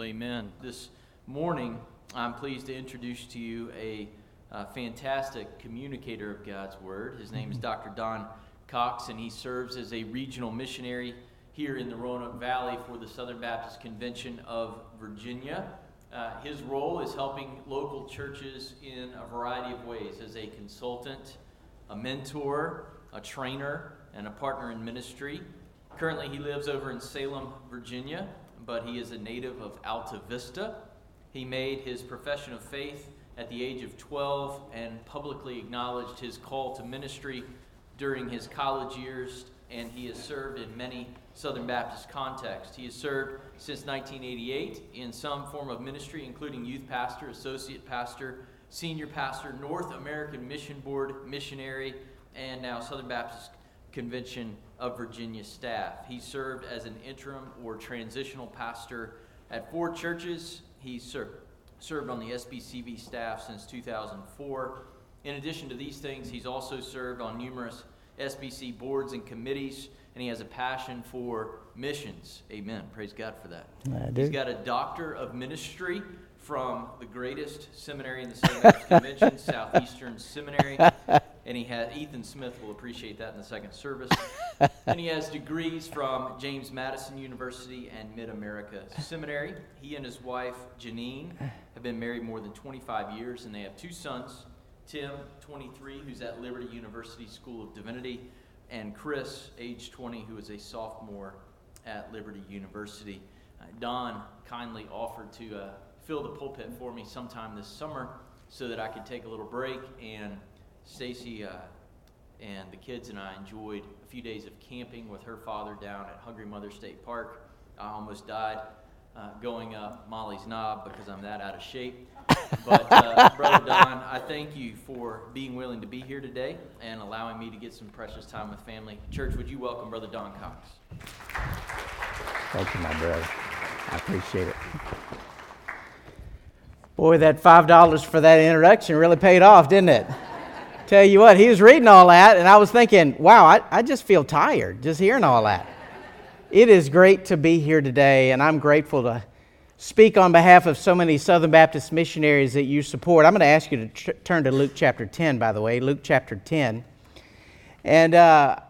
Amen. This morning, I'm pleased to introduce to you a fantastic communicator of God's Word. His name is Dr. Don Cockes, and he serves as a regional missionary here in the Roanoke Valley for the Southern Baptist Convention of Virginia. His role is helping local churches in a variety of ways as a consultant, a mentor, a trainer, and a partner in ministry. Currently, he lives over in Salem, Virginia, but he is a native of Alta Vista. He made his profession of faith at the age of 12 and publicly acknowledged his call to ministry during his college years, and he has served in many Southern Baptist contexts. He has served since 1988 in some form of ministry, including youth pastor, associate pastor, senior pastor, North American Mission Board missionary, and now Southern Baptist Convention of Virginia staff. He served as an interim or transitional pastor at four churches. He served on the SBCV staff since 2004. In addition to these things, he's also served on numerous SBC boards and committees, and he has a passion for missions. Amen. Praise God for that. He's got a doctor of ministry from the greatest seminary in the Southern Baptist Convention, Southeastern Seminary, and he has, Ethan Smith will appreciate that in the second service, and he has degrees from James Madison University and Mid-America Seminary. He and his wife, Janine, have been married more than 25 years, and they have two sons, Tim, 23, who's at Liberty University School of Divinity, and Chris, age 20, who is a sophomore at Liberty University. Don kindly offered to fill the pulpit for me sometime this summer so that I could take a little break, and Stacy and the kids and I enjoyed a few days of camping with her father down at Hungry Mother State Park. I almost died going up Molly's knob because I'm that out of shape. But Brother Don, I thank you for being willing to be here today and allowing me to get some precious time with family. Church, would you welcome Brother Don Cockes? Thank you, my brother. I appreciate it. Boy, that $5 for that introduction really paid off, didn't it? Tell you what, he was reading all that, and I was thinking, wow, I just feel tired just hearing all that. It is great to be here today, and I'm grateful to speak on behalf of so many Southern Baptist missionaries that you support. I'm going to ask you to turn to Luke chapter 10, by the way, Luke chapter 10. And I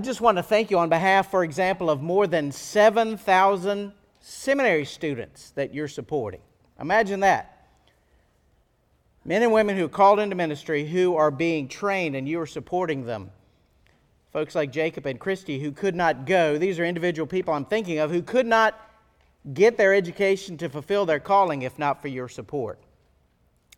just want to thank you on behalf, for example, of more than 7,000 seminary students that you're supporting. Imagine that. Men and women who are called into ministry, who are being trained, and you are supporting them. Folks like Jacob and Christy who could not go. These are individual people I'm thinking of who could not get their education to fulfill their calling if not for your support.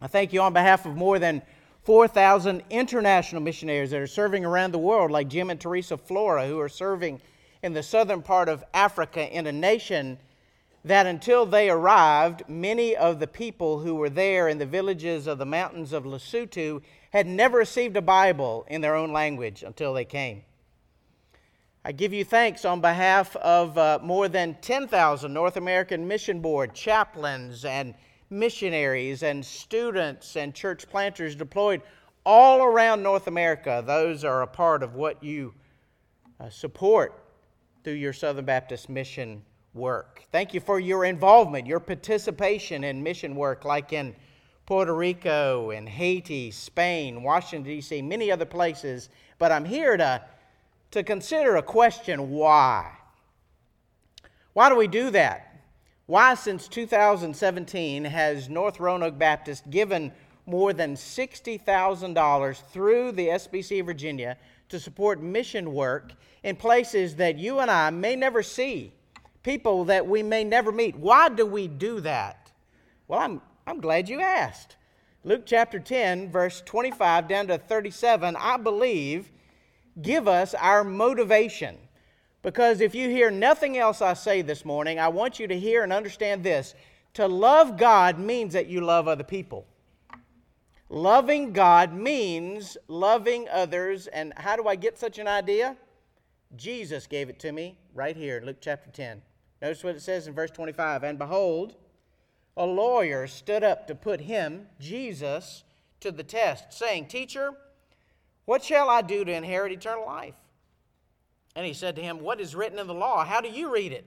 I thank you on behalf of more than 4,000 international missionaries that are serving around the world, like Jim and Teresa Flora, who are serving in the southern part of Africa in a nation that until they arrived, many of the people who were there in the villages of the mountains of Lesotho had never received a Bible in their own language until they came. I give you thanks on behalf of more than 10,000 North American Mission Board chaplains and missionaries and students and church planters deployed all around North America. Those are a part of what you support through your Southern Baptist mission work. Thank you for your involvement, your participation in mission work like in Puerto Rico and Haiti, Spain, Washington, D.C., many other places. But I'm here to consider a question, why? Why do we do that? Why, since 2017, has North Roanoke Baptist given more than $60,000 through the SBC Virginia to support mission work in places that you and I may never see, people that we may never meet? Why do we do that? Well, I'm glad you asked. Luke chapter 10, verse 25 down to 37, I believe, give us our motivation. Because if you hear nothing else I say this morning, I want you to hear and understand this. To love God means that you love other people. Loving God means loving others. And how do I get such an idea? Jesus gave it to me right here, Luke chapter 10. Notice what it says in verse 25. And behold, a lawyer stood up to put him, Jesus, to the test, saying, Teacher, what shall I do to inherit eternal life? And he said to him, What is written in the law? How do you read it?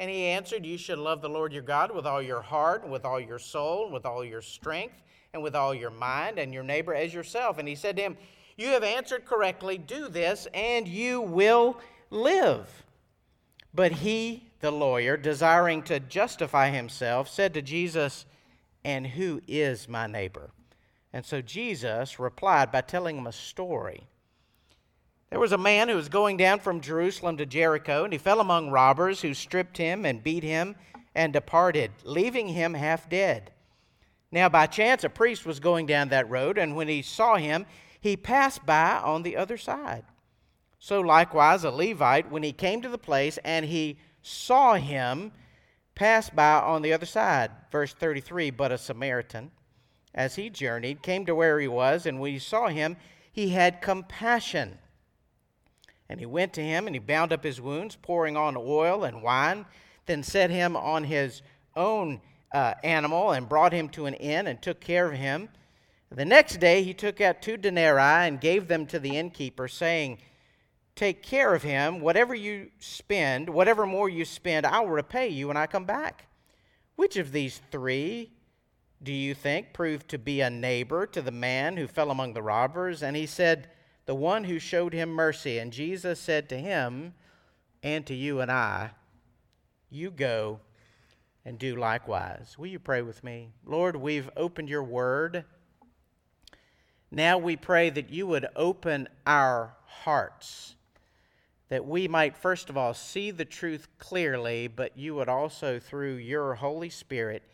And he answered, you should love the Lord your God with all your heart, with all your soul, with all your strength, and with all your mind, and your neighbor as yourself. And he said to him, you have answered correctly, do this, and you will live. But he, the lawyer, desiring to justify himself, said to Jesus, and who is my neighbor? And so Jesus replied by telling him a story. There was a man who was going down from Jerusalem to Jericho, and he fell among robbers who stripped him and beat him and departed, leaving him half dead. Now by chance a priest was going down that road, and when he saw him, he passed by on the other side. So likewise a Levite, when he came to the place and he saw him, passed by on the other side. Verse 33, but a Samaritan, as he journeyed, came to where he was, and when he saw him, he had compassion. And he went to him, and he bound up his wounds, pouring on oil and wine, then set him on his own animal and brought him to an inn and took care of him. The next day he took out 2 denarii and gave them to the innkeeper, saying, take care of him. Whatever more you spend, I will repay you when I come back. Which of these 3 do you think proved to be a neighbor to the man who fell among the robbers? And he said, the one who showed him mercy. And Jesus said to him, and to you and I, you go and do likewise. Will you pray with me? Lord, we've opened your word. Now we pray that you would open our hearts, that we might, first of all, see the truth clearly, but you would also, through your Holy Spirit,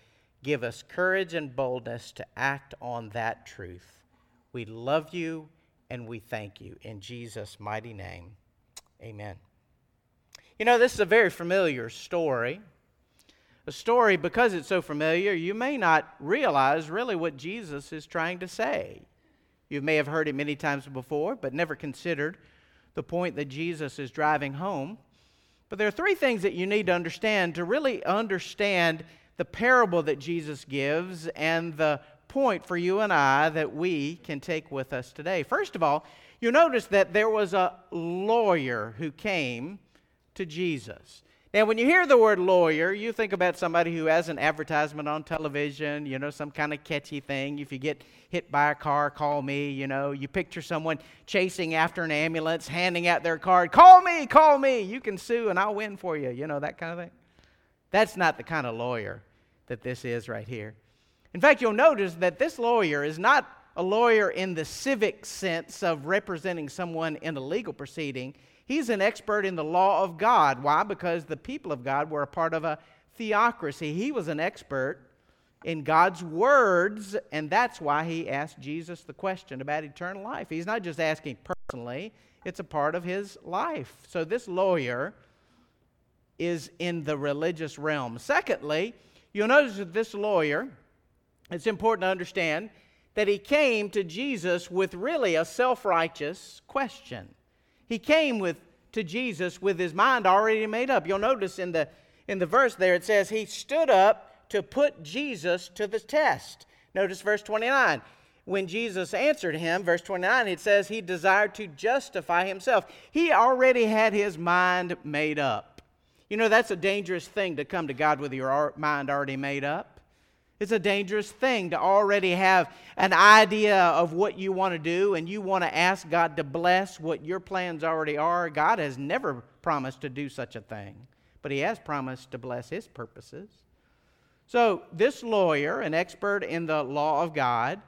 give us courage and boldness to act on that truth. We love you. And we thank you in Jesus' mighty name. Amen. You know, this is a very familiar story. A story, because it's so familiar, you may not realize really what Jesus is trying to say. You may have heard it many times before, but never considered the point that Jesus is driving home. But there are 3 things that you need to understand to really understand the parable that Jesus gives and the point for you and I that we can take with us today. First of all, you notice that there was a lawyer who came to Jesus. Now, when you hear the word lawyer, you think about somebody who has an advertisement on television, you know, some kind of catchy thing. If you get hit by a car, call me, you know. You picture someone chasing after an ambulance, handing out their card, call me, you can sue and I'll win for you, you know, that kind of thing. That's not the kind of lawyer that this is right here. In fact, you'll notice that this lawyer is not a lawyer in the civic sense of representing someone in a legal proceeding. He's an expert in the law of God. Why? Because the people of God were a part of a theocracy. He was an expert in God's words, and that's why he asked Jesus the question about eternal life. He's not just asking personally. It's a part of his life. So this lawyer is in the religious realm. Secondly, you'll notice that this lawyer, it's important to understand that he came to Jesus with really a self-righteous question. He came to Jesus with his mind already made up. You'll notice in the verse there it says, he stood up to put Jesus to the test. Notice verse 29. When Jesus answered him, verse 29, it says he desired to justify himself. He already had his mind made up. You know, that's a dangerous thing to come to God with your mind already made up. It's a dangerous thing to already have an idea of what you want to do and you want to ask God to bless what your plans already are. God has never promised to do such a thing, but he has promised to bless his purposes. So this lawyer, an expert in the law of God,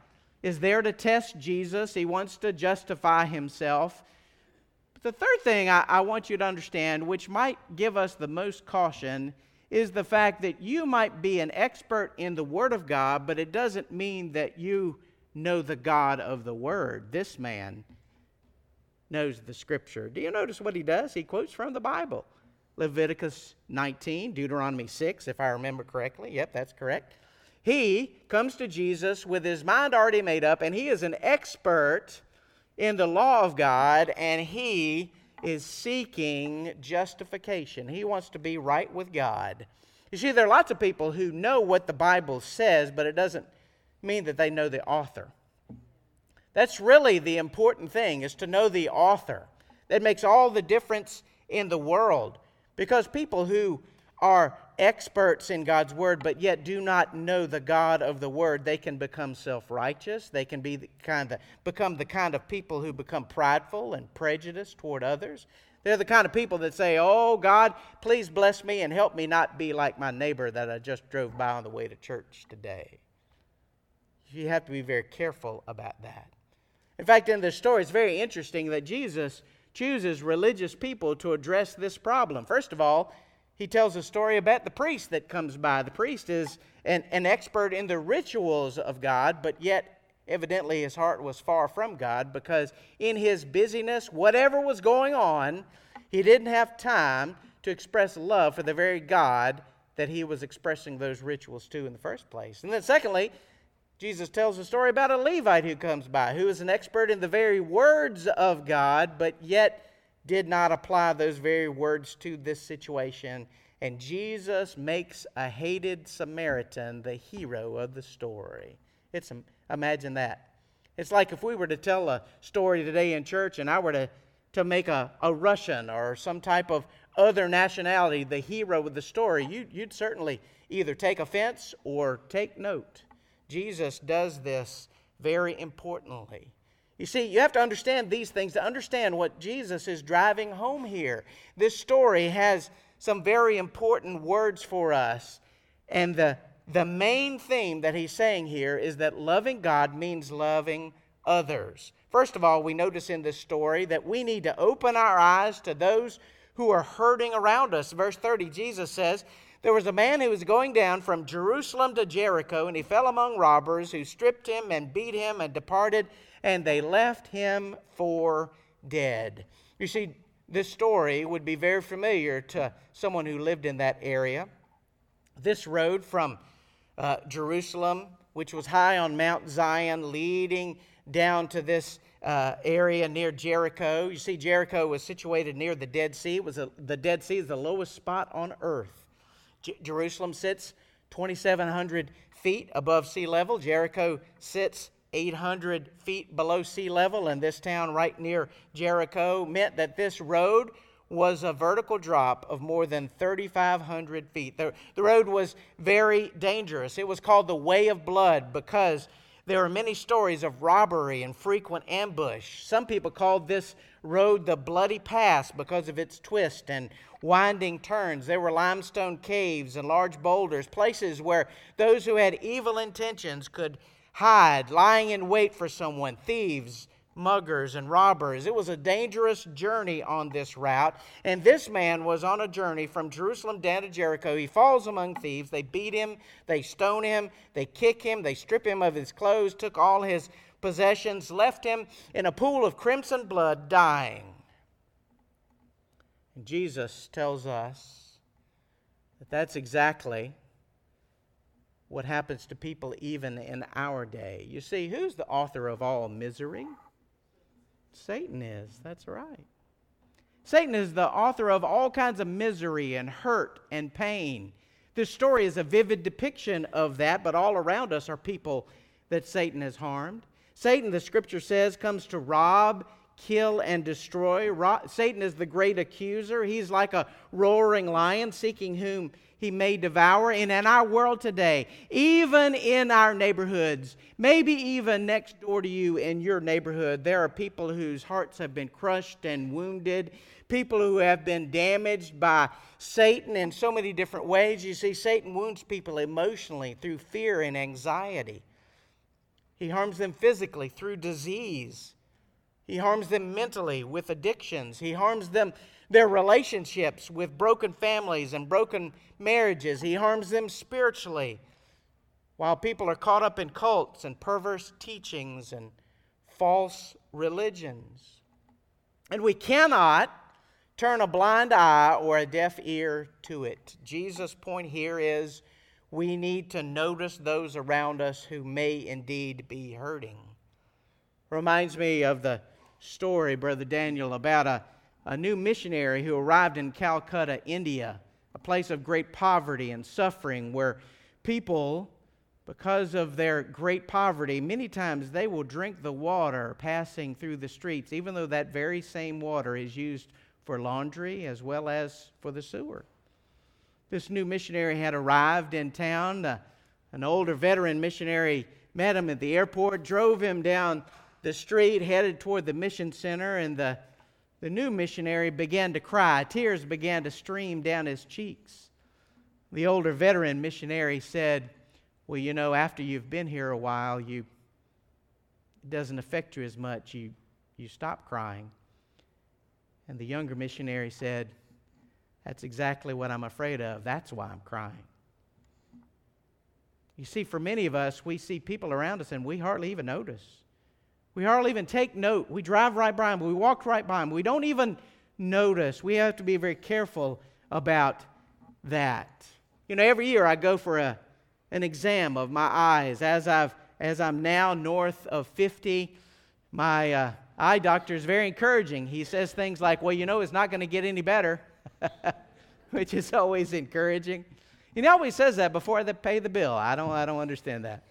is there to test Jesus. He wants to justify himself. But the third thing I want you to understand, which might give us the most caution, is the fact that you might be an expert in the Word of God, but it doesn't mean that you know the God of the Word. This man knows the Scripture. Do you notice what he does? He quotes from the Bible. Leviticus 19, Deuteronomy 6, if I remember correctly. Yep, that's correct. He comes to Jesus with his mind already made up, and he is an expert in the law of God, and he is seeking justification. He wants to be right with God. You see, there are lots of people who know what the Bible says, but it doesn't mean that they know the author. That's really the important thing, is to know the author. That makes all the difference in the world, because people who are experts in God's word, but yet do not know the God of the word, they can become self-righteous. They can be become the kind of people who become prideful and prejudiced toward others. They're the kind of people that say, "Oh God, please bless me and help me not be like my neighbor that I just drove by on the way to church today." You have to be very careful about that. In fact, in this story, it's very interesting that Jesus chooses religious people to address this problem. First of all, he tells a story about the priest that comes by. The priest is an expert in the rituals of God, but yet evidently his heart was far from God, because in his busyness, whatever was going on, he didn't have time to express love for the very God that he was expressing those rituals to in the first place. And then secondly, Jesus tells a story about a Levite who comes by, who is an expert in the very words of God, but yet did not apply those very words to this situation. And Jesus makes a hated Samaritan the hero of the story. Imagine that. It's like if we were to tell a story today in church and I were to make a Russian or some type of other nationality the hero of the story, you'd certainly either take offense or take note. Jesus does this very importantly. You see, you have to understand these things to understand what Jesus is driving home here. This story has some very important words for us. And the main theme that he's saying here is that loving God means loving others. First of all, we notice in this story that we need to open our eyes to those who are hurting around us. Verse 30, Jesus says, "There was a man who was going down from Jerusalem to Jericho, and he fell among robbers who stripped him and beat him and departed, and they left him for dead." You see, this story would be very familiar to someone who lived in that area. This road from Jerusalem, which was high on Mount Zion, leading down to this area near Jericho. You see, Jericho was situated near the Dead Sea. The Dead Sea is the lowest spot on earth. Jerusalem sits 2,700 feet above sea level. Jericho sits 800 feet below sea level, and this town right near Jericho meant that this road was a vertical drop of more than 3,500 feet. The road was very dangerous. It was called the Way of Blood because there are many stories of robbery and frequent ambush. Some people called this road the Bloody Pass because of its twist and winding turns. There were limestone caves and large boulders, places where those who had evil intentions could hide, lying in wait for someone, thieves, muggers, and robbers. It was a dangerous journey on this route, and this man was on a journey from Jerusalem down to Jericho. He falls among thieves. They beat him, they stone him, they kick him, they strip him of his clothes, took all his possessions, left him in a pool of crimson blood, dying. And Jesus tells us that that's exactly what happens to people even in our day. You see, who's the author of all misery? Satan is. That's right. Satan is the author of all kinds of misery and hurt and pain. This story is a vivid depiction of that, but all around us are people that Satan has harmed. Satan, the scripture says, comes to rob, kill, and destroy. Satan is the great accuser. He's like a roaring lion seeking whom he may devour. And in our world today, even in our neighborhoods, maybe even next door to you in your neighborhood, there are people whose hearts have been crushed and wounded, people who have been damaged by Satan in so many different ways. You see, Satan wounds people emotionally through fear and anxiety. He harms them physically through disease. He harms them mentally with addictions. He harms them, their relationships with broken families and broken marriages. He harms them spiritually while people are caught up in cults and perverse teachings and false religions. And we cannot turn a blind eye or a deaf ear to it. Jesus' point here is we need to notice those around us who may indeed be hurting. Reminds me of the story, Brother Daniel, about a new missionary who arrived in Calcutta, India, a place of great poverty and suffering where people, because of their great poverty, many times they will drink the water passing through the streets, even though that very same water is used for laundry as well as for the sewer. This new missionary had arrived in town. An older veteran missionary met him at the airport, drove him down the street, headed toward the mission center, and the new missionary began to cry. Tears began to stream down his cheeks. The older veteran missionary said, "Well, you know, after you've been here a while, it doesn't affect you as much. You stop crying." And the younger missionary said, "That's exactly what I'm afraid of. That's why I'm crying." You see, for many of us, we see people around us and we hardly even notice. We hardly even take note. We drive right by them. We walk right by them. We don't even notice. We have to be very careful about that. You know, every year I go for an exam of my eyes. As I'm now north of 50, my eye doctor is very encouraging. He says things like, "Well, you know, it's not going to get any better," which is always encouraging. He always says that before they pay the bill. I don't understand that.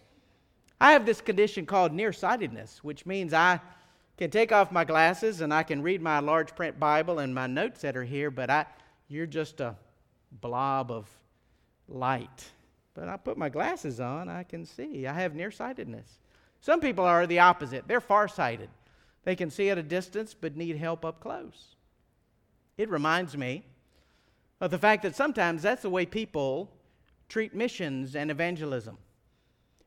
I have this condition called nearsightedness, which means I can take off my glasses and I can read my large print Bible and my notes that are here, but you're just a blob of light. But I put my glasses on, I can see. I have nearsightedness. Some people are the opposite. They're farsighted. They can see at a distance but need help up close. It reminds me of the fact that sometimes that's the way people treat missions and evangelism.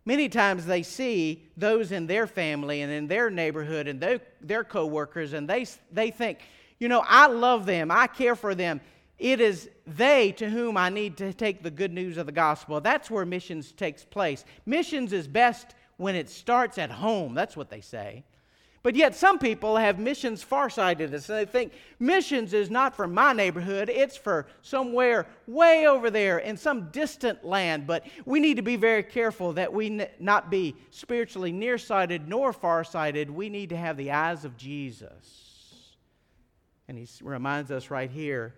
Many times they see those in their family and in their neighborhood and their co-workers, and they think, you know, I love them, I care for them. It is they to whom I need to take the good news of the gospel. That's where missions takes place. Missions is best when it starts at home. That's what they say. But yet some people have missions farsightedness, and they think missions is not for my neighborhood, it's for somewhere way over there in some distant land. But we need to be very careful that we not be spiritually nearsighted nor farsighted. We need to have the eyes of Jesus. And he reminds us right here,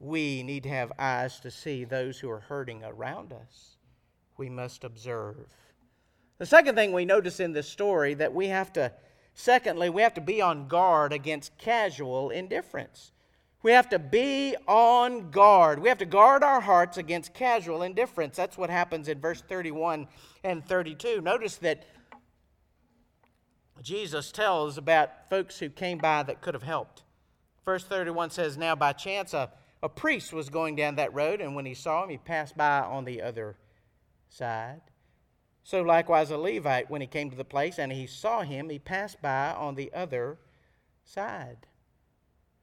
we need to have eyes to see those who are hurting around us. We must observe. The second thing we notice in this story that we have to be on guard against casual indifference. We have to be on guard. We have to guard our hearts against casual indifference. That's what happens in verse 31 and 32. Notice that Jesus tells about folks who came by that could have helped. Verse 31 says, "Now by chance a priest was going down that road, and when he saw him, he passed by on the other side. So likewise a Levite, when he came to the place and he saw him, he passed by on the other side."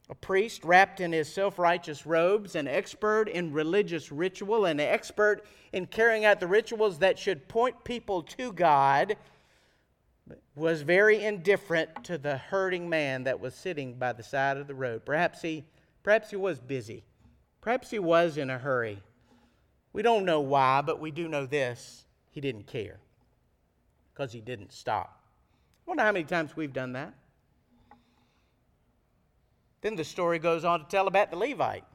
A priest wrapped in his self-righteous robes, an expert in religious ritual, an expert in carrying out the rituals that should point people to God, was very indifferent to the hurting man that was sitting by the side of the road. Perhaps he was busy. Perhaps he was in a hurry. We don't know why, but we do know this. He didn't care because he didn't stop. I wonder how many times we've done that. Then the story goes on to tell about the Levite.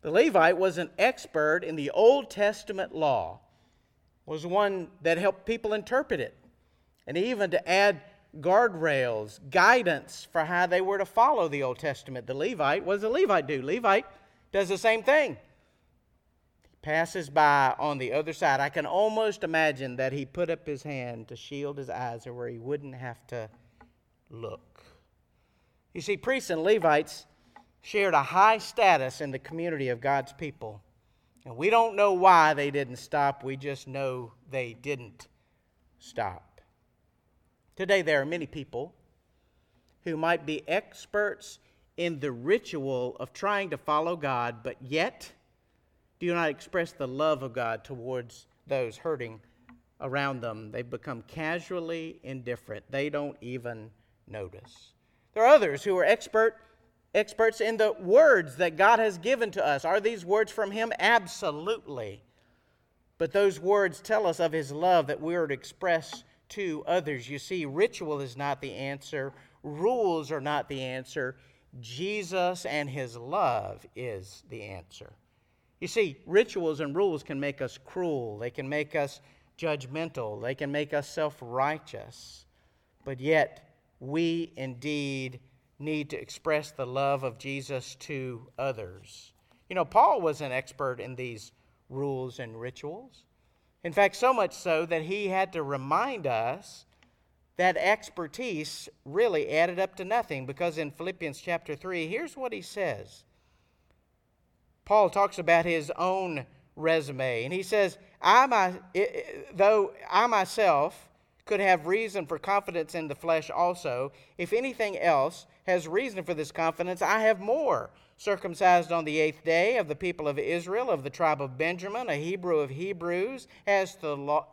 The Levite was an expert in the Old Testament law, was one that helped people interpret it, and even to add guardrails, guidance for how they were to follow the Old Testament. The Levite, what does a Levite do? Levite does the same thing. Passes by on the other side. I can almost imagine that he put up his hand to shield his eyes or where he wouldn't have to look. You see, priests and Levites shared a high status in the community of God's people. And we don't know why they didn't stop. We just know they didn't stop. Today there are many people who might be experts in the ritual of trying to follow God, but yet do not express the love of God towards those hurting around them. They become casually indifferent. They don't even notice. There are others who are experts in the words that God has given to us. Are these words from Him? Absolutely. But those words tell us of His love that we are to express to others. You see, ritual is not the answer. Rules are not the answer. Jesus and His love is the answer. You see, rituals and rules can make us cruel. They can make us judgmental. They can make us self-righteous. But yet, we indeed need to express the love of Jesus to others. You know, Paul was an expert in these rules and rituals. In fact, so much so that he had to remind us that expertise really added up to nothing, because in Philippians chapter 3, here's what he says. Paul talks about his own resume, and he says, though I myself could have reason for confidence in the flesh also, if anything else has reason for this confidence, I have more. Circumcised on the eighth day, of the people of Israel, of the tribe of Benjamin, a Hebrew of Hebrews, as to the law,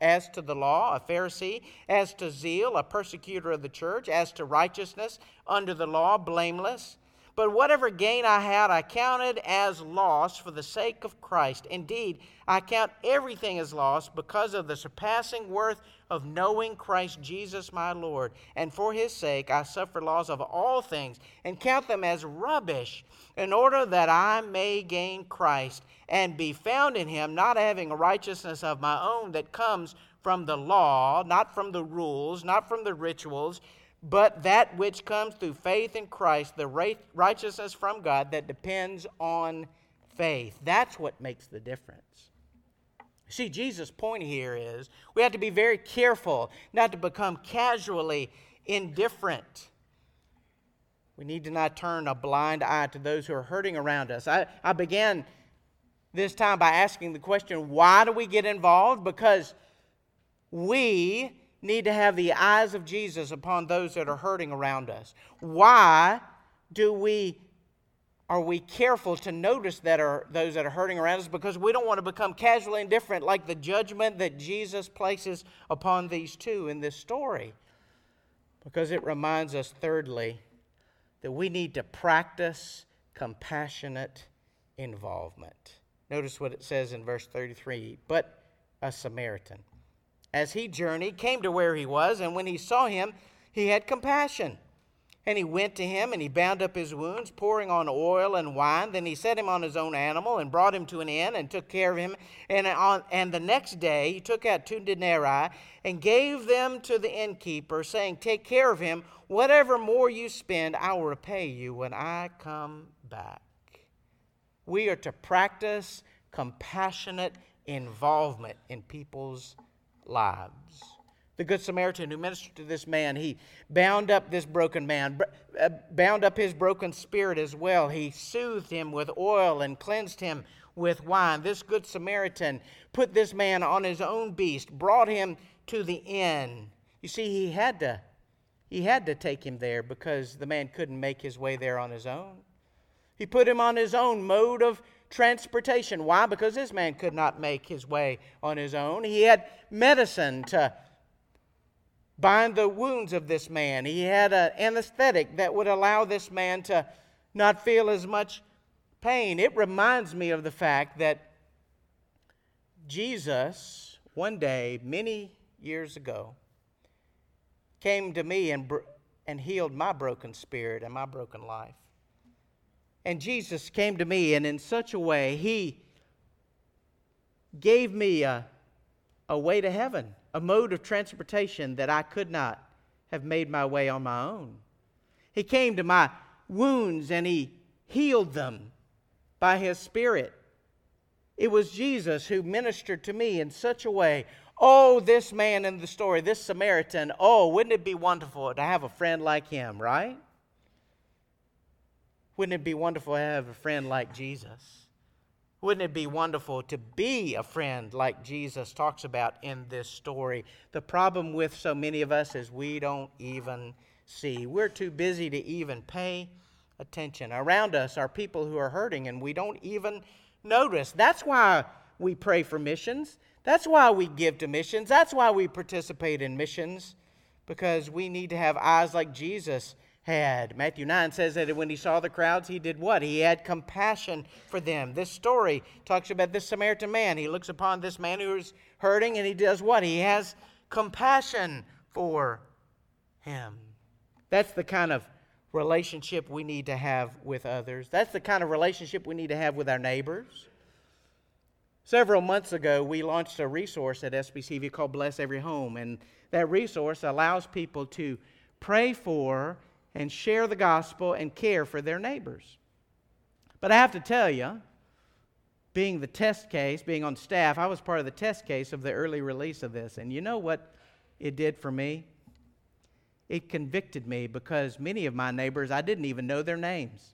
a Pharisee, as to zeal, a persecutor of the church, as to righteousness, under the law, blameless. But whatever gain I had, I counted as loss for the sake of Christ. Indeed, I count everything as loss because of the surpassing worth of knowing Christ Jesus my Lord. And for his sake I suffer loss of all things and count them as rubbish, in order that I may gain Christ and be found in him, not having a righteousness of my own that comes from the law, not from the rules, not from the rituals, but that which comes through faith in Christ, the righteousness from God that depends on faith. That's what makes the difference. See, Jesus' point here is we have to be very careful not to become casually indifferent. We need to not turn a blind eye to those who are hurting around us. I began this time by asking the question, why do we get involved? Because we need to have the eyes of Jesus upon those that are hurting around us. Why are we careful to notice those that are hurting around us? Because we don't want to become casually indifferent like the judgment that Jesus places upon these two in this story. Because it reminds us, thirdly, that we need to practice compassionate involvement. Notice what it says in verse 33, but a Samaritan, as he journeyed, came to where he was, and when he saw him, he had compassion. And he went to him, and he bound up his wounds, pouring on oil and wine. Then he set him on his own animal, and brought him to an inn, and took care of him. And the next day he took out 2 denarii, and gave them to the innkeeper, saying, "Take care of him. Whatever more you spend, I will repay you when I come back." We are to practice compassionate involvement in people's lives. The Good Samaritan who ministered to this man, he bound up this broken man, bound up his broken spirit as well. He soothed him with oil and cleansed him with wine. This Good Samaritan put this man on his own beast, brought him to the inn. You see, he had to take him there because the man couldn't make his way there on his own. He put him on his own mode of transportation. Why? Because this man could not make his way on his own. He had medicine to bind the wounds of this man. He had an anesthetic that would allow this man to not feel as much pain. It reminds me of the fact that Jesus, one day, many years ago, came to me and healed my broken spirit and my broken life. And Jesus came to me, and in such a way, he gave me a way to heaven, a mode of transportation that I could not have made my way on my own. He came to my wounds, and he healed them by his Spirit. It was Jesus who ministered to me in such a way. Oh, this man in the story, this Samaritan, oh, wouldn't it be wonderful to have a friend like him, right? Wouldn't it be wonderful to have a friend like Jesus? Wouldn't it be wonderful to be a friend like Jesus talks about in this story? The problem with so many of us is we don't even see. We're too busy to even pay attention. Around us are people who are hurting, and we don't even notice. That's why we pray for missions. That's why we give to missions. That's why we participate in missions, because we need to have eyes like Jesus had. Matthew 9 says that when he saw the crowds, he did what? He had compassion for them. This story talks about this Samaritan man. He looks upon this man who is hurting, and he does what? He has compassion for him. That's the kind of relationship we need to have with others. That's the kind of relationship we need to have with our neighbors. Several months ago, we launched a resource at SBCV called Bless Every Home, and that resource allows people to pray for and share the gospel and care for their neighbors. But I have to tell you, being the test case, being on staff, I was part of the test case of the early release of this. And you know what it did for me? It convicted me because many of my neighbors, I didn't even know their names.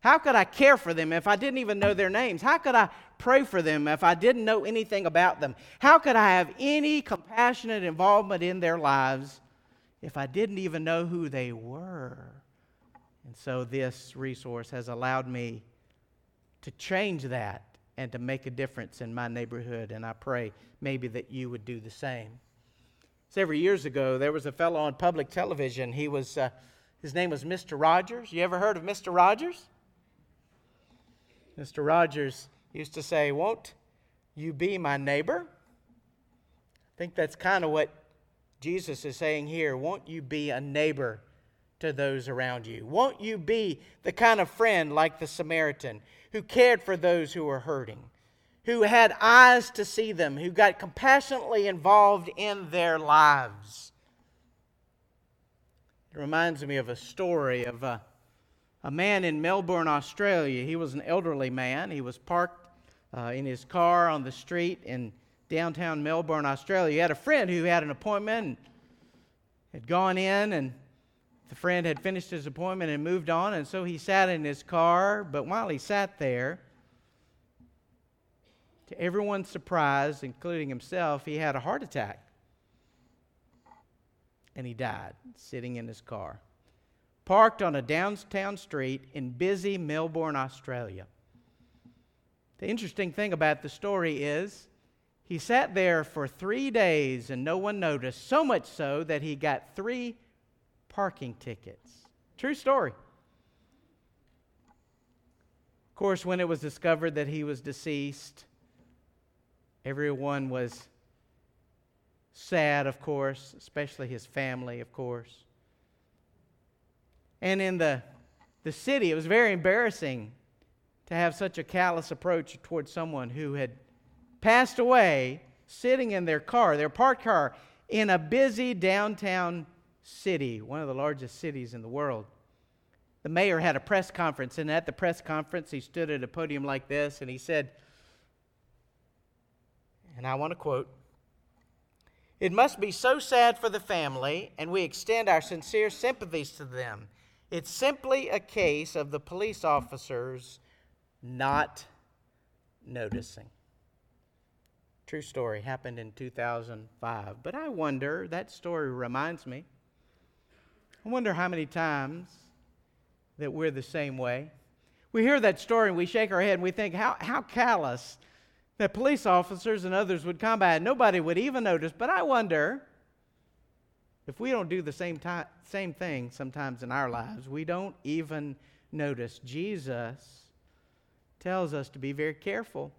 How could I care for them if I didn't even know their names? How could I pray for them if I didn't know anything about them? How could I have any compassionate involvement in their lives if I didn't even know who they were? And so this resource has allowed me to change that and to make a difference in my neighborhood, and I pray maybe that you would do the same. Several years ago, there was a fellow on public television. He was, his name was Mr. Rogers. You ever heard of Mr. Rogers? Mr. Rogers used to say, "Won't you be my neighbor?" I think that's kind of what Jesus is saying here. Won't you be a neighbor to those around you? Won't you be the kind of friend like the Samaritan who cared for those who were hurting, who had eyes to see them, who got compassionately involved in their lives? It reminds me of a story of a man in Melbourne, Australia. He was an elderly man. He was parked in his car on the street in downtown Melbourne, Australia. He had a friend who had an appointment and had gone in, and the friend had finished his appointment and moved on, and so he sat in his car. But while he sat there, to everyone's surprise, including himself, he had a heart attack. And he died sitting in his car, parked on a downtown street in busy Melbourne, Australia. The interesting thing about the story is he sat there for 3 days and no one noticed, so much so that he got 3 parking tickets. True story. Of course, when it was discovered that he was deceased, everyone was sad, of course, especially his family, of course. And in the city, it was very embarrassing to have such a callous approach towards someone who had passed away sitting in their car, their parked car, in a busy downtown city, one of the largest cities in the world. The mayor had a press conference, and at the press conference, he stood at a podium like this, and he said, and I want to quote, "It must be so sad for the family, and we extend our sincere sympathies to them. It's simply a case of the police officers not noticing." True story, happened in 2005. But I wonder, that story reminds me, I wonder how many times that we're the same way. We hear that story and we shake our head and we think, how callous that police officers and others would come by and nobody would even notice. But I wonder if we don't do the same thing sometimes in our lives. We don't even notice. Jesus tells us to be very careful.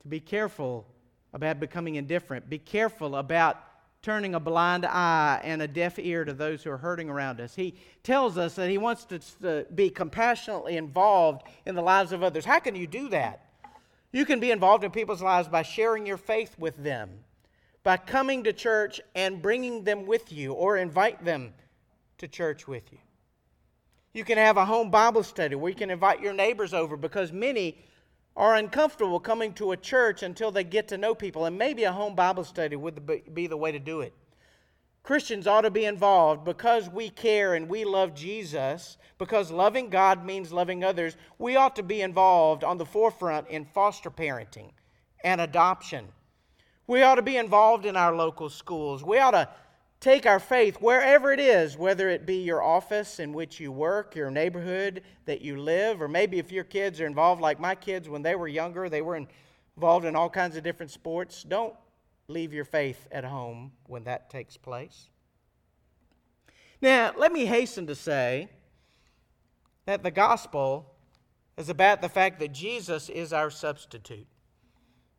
To be careful about becoming indifferent. Be careful about turning a blind eye and a deaf ear to those who are hurting around us. He tells us that he wants to be compassionately involved in the lives of others. How can you do that? You can be involved in people's lives by sharing your faith with them, by coming to church and bringing them with you, or invite them to church with you. You can have a home Bible study where you can invite your neighbors over, because many are uncomfortable coming to a church until they get to know people, and maybe a home Bible study would be the way to do it. Christians ought to be involved because we care and we love Jesus, because loving God means loving others. We ought to be involved on the forefront in foster parenting and adoption. We ought to be involved in our local schools. We ought to take our faith wherever it is, whether it be your office in which you work, your neighborhood that you live, or maybe if your kids are involved like my kids when they were younger, they were involved in all kinds of different sports. Don't leave your faith at home when that takes place. Now, let me hasten to say that the gospel is about the fact that Jesus is our substitute.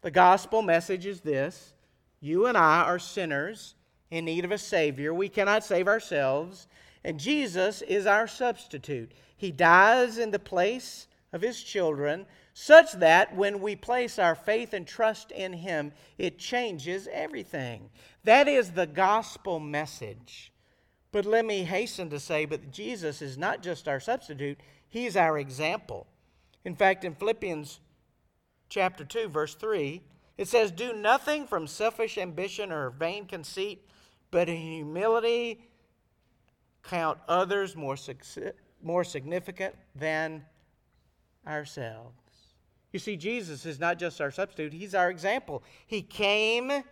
The gospel message is this: you and I are sinners in need of a Savior. We cannot save ourselves, and Jesus is our substitute. He dies in the place of His children, such that when we place our faith and trust in Him, it changes everything. That is the gospel message. But let me hasten to say, but Jesus is not just our substitute, He's our example. In fact, in Philippians chapter 2, verse 3, it says, "Do nothing from selfish ambition or vain conceit, but in humility count others more significant than ourselves." You see, Jesus is not just our substitute, He's our example. He came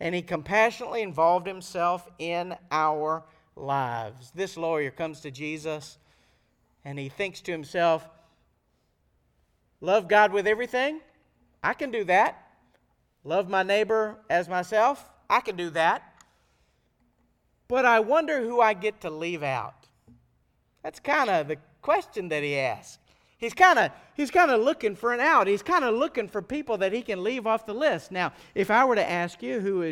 and He compassionately involved Himself in our lives. This lawyer comes to Jesus and he thinks to himself, love God with everything? I can do that. Love my neighbor as myself? I can do that. But I wonder who I get to leave out. That's kind of the question that he asked. He's kind of looking for an out. He's kind of looking for people that he can leave off the list. Now, if I were to ask you who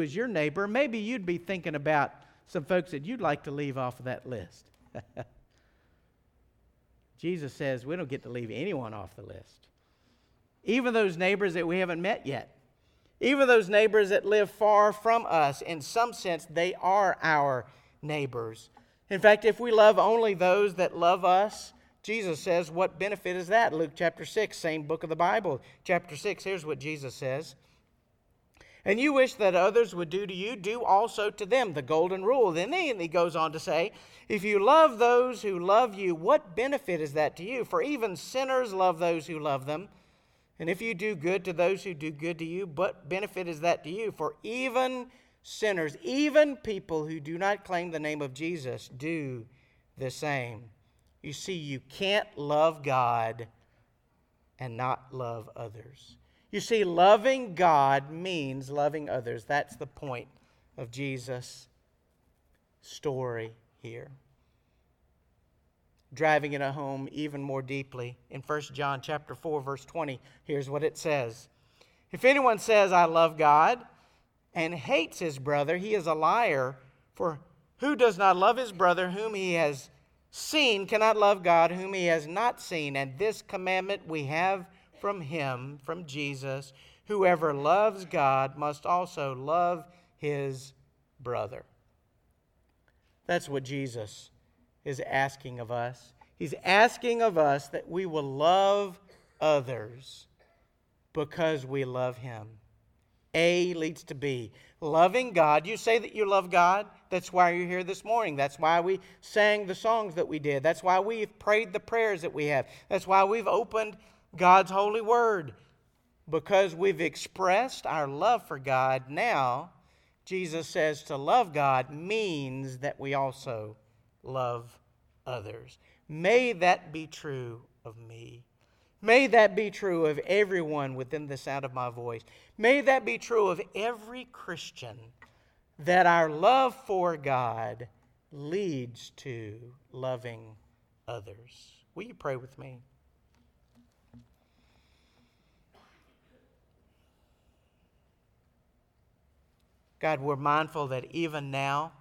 is your neighbor, maybe you'd be thinking about some folks that you'd like to leave off of that list. Jesus says we don't get to leave anyone off the list. Even those neighbors that we haven't met yet. Even those neighbors that live far from us. In some sense, they are our neighbors. In fact, if we love only those that love us, Jesus says, what benefit is that? Luke chapter 6, same book of the Bible. Chapter 6, here's what Jesus says. "And you wish that others would do to you, do also to them," the golden rule. Then he goes on to say, "If you love those who love you, what benefit is that to you? For even sinners love those who love them. And if you do good to those who do good to you, what benefit is that to you? For even sinners," even people who do not claim the name of Jesus, "do the same." You see, you can't love God and not love others. You see, loving God means loving others. That's the point of Jesus' story here. Driving it home even more deeply, in 1 John chapter 4, verse 20, here's what it says. "If anyone says, 'I love God,' and hates his brother, he is a liar. For who does not love his brother whom he has seen cannot love God whom he has not seen. And this commandment we have from Him," from Jesus, "whoever loves God must also love his brother." That's what Jesus is asking of us. He's asking of us that we will love others because we love Him. A leads to B. Loving God. You say that you love God. That's why you're here this morning. That's why we sang the songs that we did. That's why we've prayed the prayers that we have. That's why we've opened God's holy word, because we've expressed our love for God. Now, Jesus says to love God means that we also love others. May that be true of me. May that be true of everyone within the sound of my voice. May that be true of every Christian, that our love for God leads to loving others. Will you pray with me? God, we're mindful that even now,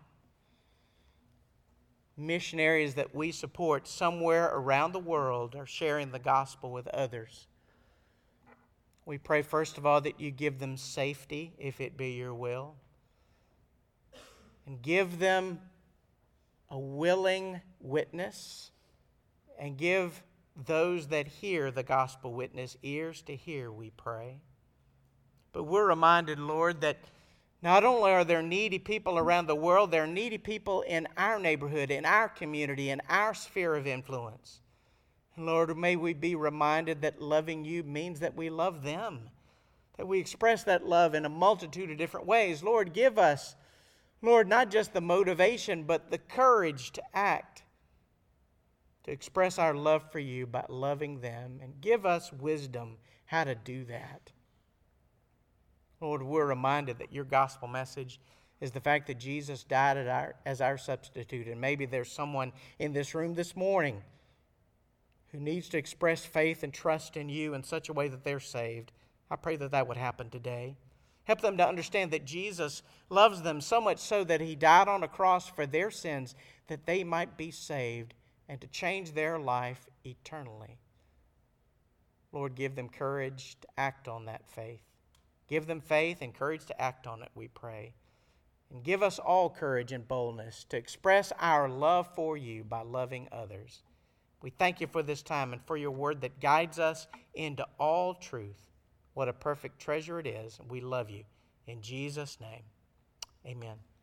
missionaries that we support somewhere around the world are sharing the gospel with others. We pray, first of all, that you give them safety, if it be your will, and give them a willing witness, and give those that hear the gospel witness ears to hear, we pray. But we're reminded, Lord, that not only are there needy people around the world, there are needy people in our neighborhood, in our community, in our sphere of influence. Lord, may we be reminded that loving you means that we love them, that we express that love in a multitude of different ways. Lord, give us, Lord, not just the motivation, but the courage to act, to express our love for you by loving them, and give us wisdom how to do that. Lord, we're reminded that your gospel message is the fact that Jesus died as our substitute. And maybe there's someone in this room this morning who needs to express faith and trust in you in such a way that they're saved. I pray that that would happen today. Help them to understand that Jesus loves them so much so that He died on a cross for their sins, that they might be saved and to change their life eternally. Lord, give them courage to act on that faith. Give them faith and courage to act on it, we pray. And give us all courage and boldness to express our love for you by loving others. We thank you for this time and for your word that guides us into all truth. What a perfect treasure it is. We love you. In Jesus' name, amen.